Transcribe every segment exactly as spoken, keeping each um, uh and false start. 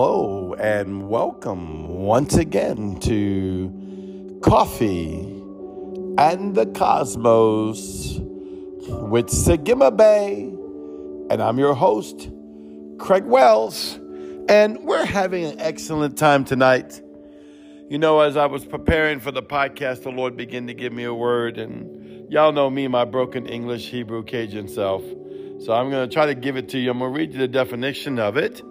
Hello and welcome once again to Coffee and the Cosmos with Sigima Bay, and I'm your host, Craig Wells, and we're having an excellent time tonight. You know, as I was preparing for the podcast, the Lord began to give me a word, and y'all know me, my broken English, Hebrew, Cajun self, so I'm going to try to give it to you. I'm going to read you the definition of it.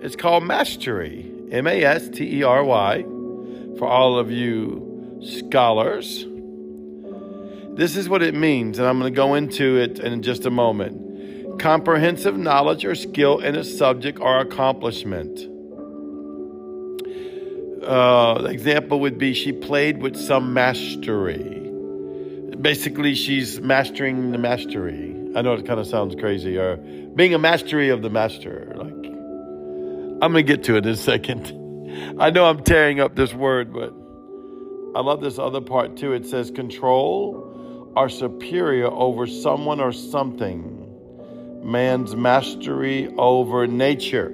It's called mastery, M A S T E R Y, for all of you scholars. This is what it means, and I'm going to go into it in just a moment. Comprehensive knowledge or skill in a subject or accomplishment. Uh, the example would be she played with some mastery. Basically, she's mastering the mastery. I know it kind of sounds crazy, or being a mastery of the master, like. I'm going to get to it in a second. I know I'm tearing up this word, but I love this other part too. It says control or superior over someone or something. Man's mastery over nature.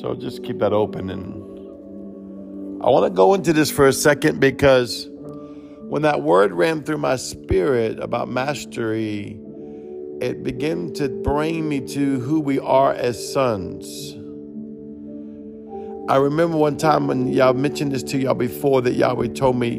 So just keep that open. And I want to go into this for a second, because when that word ran through my spirit about mastery, it began to bring me to who we are as sons. I remember one time when y'all mentioned this to y'all before, that Yahweh told me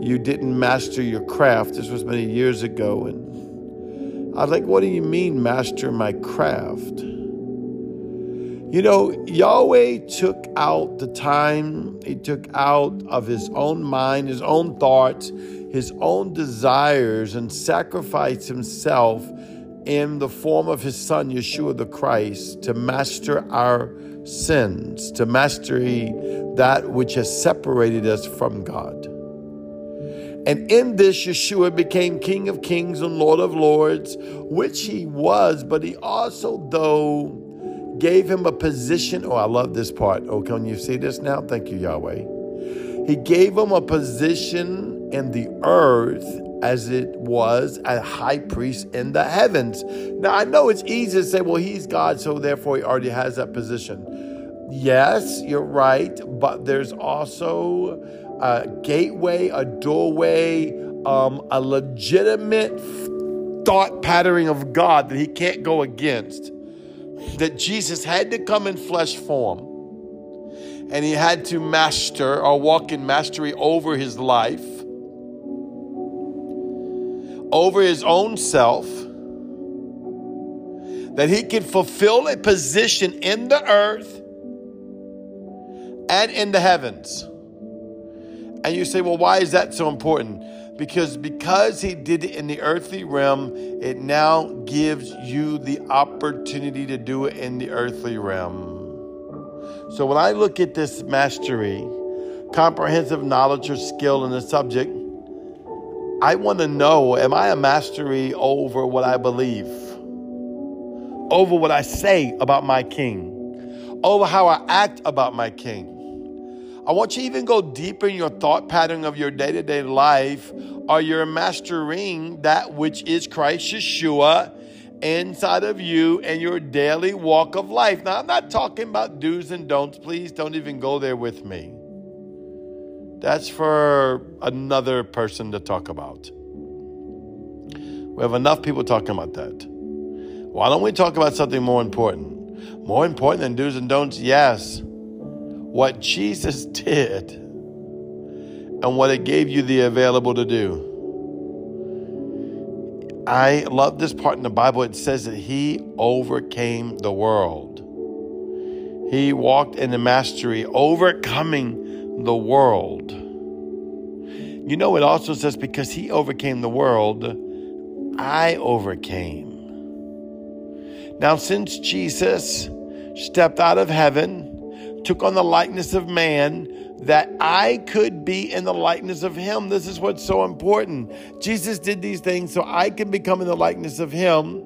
you didn't master your craft. This was many years ago. And I was like, what do you mean master my craft? You know, Yahweh took out the time. He took out of his own mind, his own thoughts, his own desires, and sacrificed himself in the form of his son, Yeshua the Christ, to master our sins, to mastery that which has separated us from God. And in this, Yeshua became King of Kings and Lord of Lords, which he was, but he also, though, gave him a position. Oh, I love this part. Oh, can you see this now? Thank you, Yahweh. He gave him a position in the earth as it was a high priest in the heavens. Now, I know it's easy to say, well, he's God, so therefore he already has that position. Yes, you're right, but there's also a gateway, a doorway, um, a legitimate thought pattern of God that he can't go against, that Jesus had to come in flesh form, and he had to master or walk in mastery over his life, over his own self, that he can fulfill a position in the earth and in the heavens. And you say, well, why is that so important? Because because he did it in the earthly realm, it now gives you the opportunity to do it in the earthly realm. So when I look at this mastery, comprehensive knowledge or skill in the subject, I want to know, am I a mastery over what I believe, over what I say about my king, over how I act about my king? I want you to even go deeper in your thought pattern of your day-to-day life. Are you mastering that which is Christ Yeshua inside of you and your daily walk of life? Now, I'm not talking about do's and don'ts. Please don't even go there with me. That's for another person to talk about. We have enough people talking about that. Why don't we talk about something more important? More important than do's and don'ts? Yes. What Jesus did and what it gave you the available to do. I love this part in the Bible. It says that he overcame the world. He walked in the mastery, overcoming the world. You know, it also says, because he overcame the world, I overcame. Now, since Jesus stepped out of heaven, took on the likeness of man, that I could be in the likeness of him. This is what's so important. Jesus did these things so I can become in the likeness of him.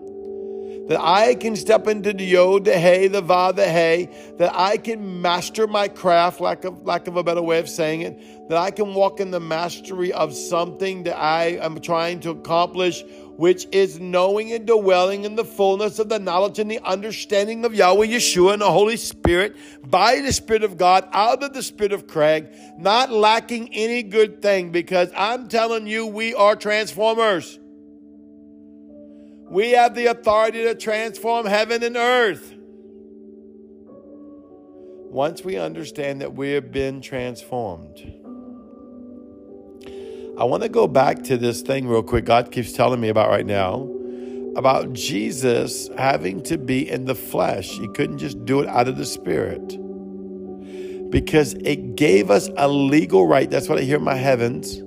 that I can step into the yod, the hey, the va, the hey, that I can master my craft, lack of, lack of a better way of saying it, that I can walk in the mastery of something that I am trying to accomplish, which is knowing and dwelling in the fullness of the knowledge and the understanding of Yahweh, Yeshua, and the Holy Spirit, by the Spirit of God, out of the Spirit of Craig, not lacking any good thing, because I'm telling you, we are transformers. We have the authority to transform heaven and earth. Once we understand that we have been transformed. I want to go back to this thing real quick God keeps telling me about right now, about Jesus having to be in the flesh. He couldn't just do it out of the Spirit, because it gave us a legal right. That's what I hear in my heavens.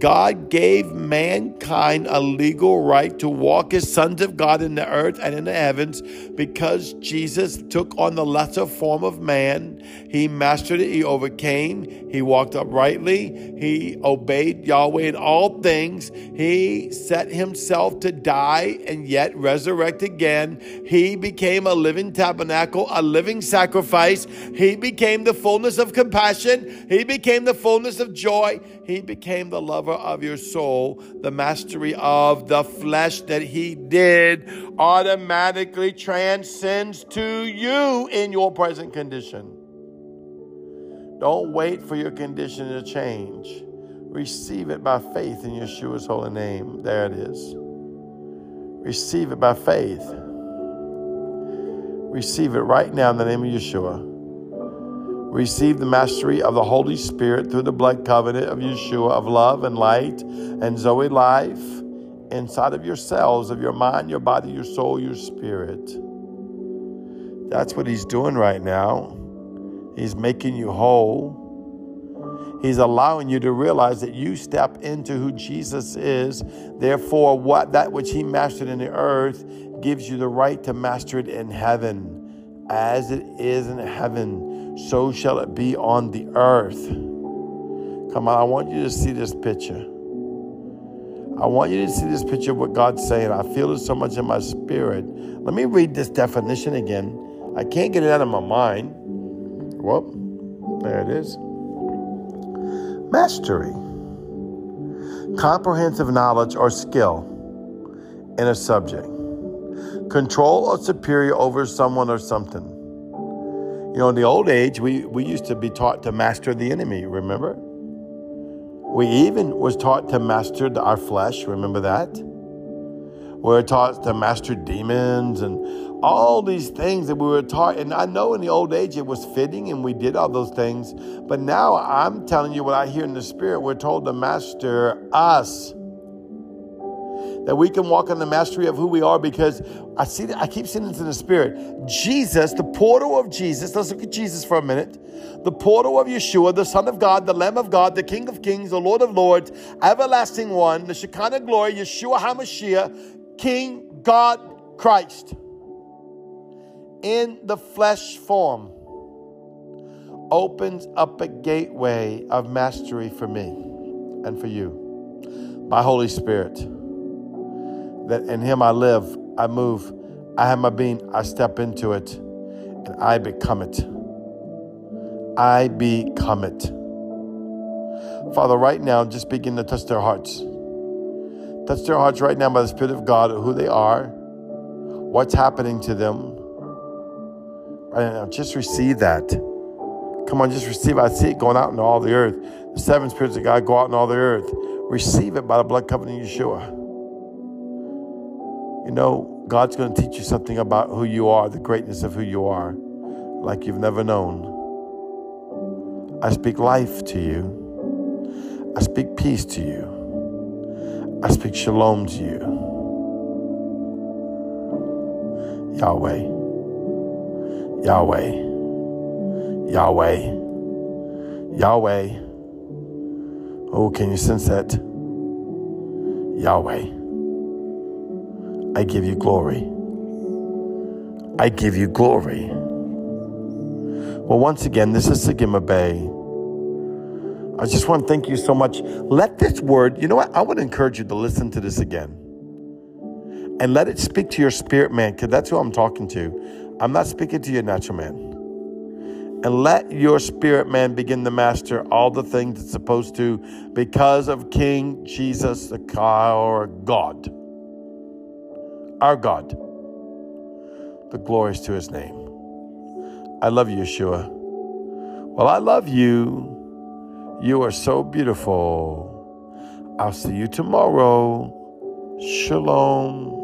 God gave mankind a legal right to walk as sons of God in the earth and in the heavens, because Jesus took on the lesser form of man. He mastered it. He overcame. He walked uprightly. He obeyed Yahweh in all things. He set himself to die and yet resurrect again. He became a living tabernacle, a living sacrifice. He became the fullness of compassion. He became the fullness of joy. He became the lover of your soul. The mastery of the flesh that he did automatically transcends to you in your present condition. Don't wait for your condition to change. Receive it by faith in Yeshua's holy name. There it is. Receive it by faith. Receive it right now in the name of Yeshua. Receive the mastery of the Holy Spirit through the blood covenant of Yeshua, of love and light and Zoe life inside of yourselves, of your mind, your body, your soul, your spirit. That's what he's doing right now. He's making you whole. He's allowing you to realize that you step into who Jesus is. Therefore, what that which he mastered in the earth gives you the right to master it in heaven. As it is in heaven, so shall it be on the earth. Come on, I want you to see this picture. I want you to see this picture of what God's saying. I feel it so much in my spirit. Let me read this definition again. I can't get it out of my mind. Whoop, there it is. Mastery, comprehensive knowledge or skill in a subject. Control or superior over someone or something. You know, in the old age, we, we used to be taught to master the enemy, remember? We even was taught to master our flesh, remember that? We were taught to master demons and all these things that we were taught. And I know in the old age it was fitting and we did all those things. But now I'm telling you what I hear in the spirit. We're told to master us. That we can walk in the mastery of who we are, because I see that, I keep seeing this in the spirit. Jesus, the portal of Jesus, let's look at Jesus for a minute. The portal of Yeshua, the Son of God, the Lamb of God, the King of Kings, the Lord of Lords, Everlasting One, the Shekinah glory, Yeshua HaMashiach, King God Christ, in the flesh form, opens up a gateway of mastery for me and for you by Holy Spirit. That in him I live, I move, I have my being, I step into it, and I become it. I become it. Father, right now, just begin to touch their hearts. Touch their hearts right now by the Spirit of God, who they are, what's happening to them. Right now, just receive that. Come on, just receive. I see it going out into all the earth. The seven spirits of God go out into all the earth. Receive it by the blood covenant of Yeshua. You know, God's going to teach you something about who you are, the greatness of who you are, like you've never known. I speak life to you. I speak peace to you. I speak shalom to you. Yahweh. Yahweh. Yahweh. Yahweh. Oh, can you sense that? Yahweh. I give you glory. I give you glory. Well, once again, this is Sigima Bay. I just want to thank you so much. Let this word, you know what? I would encourage you to listen to this again. and let it speak to your spirit man, because that's who I'm talking to. I'm not speaking to your natural man. And let your spirit man begin to master all the things it's supposed to because of King Jesus, our God. Our God. The glories to his name. I love you, Yeshua. Well, I love you. You are so beautiful. I'll see you tomorrow. Shalom.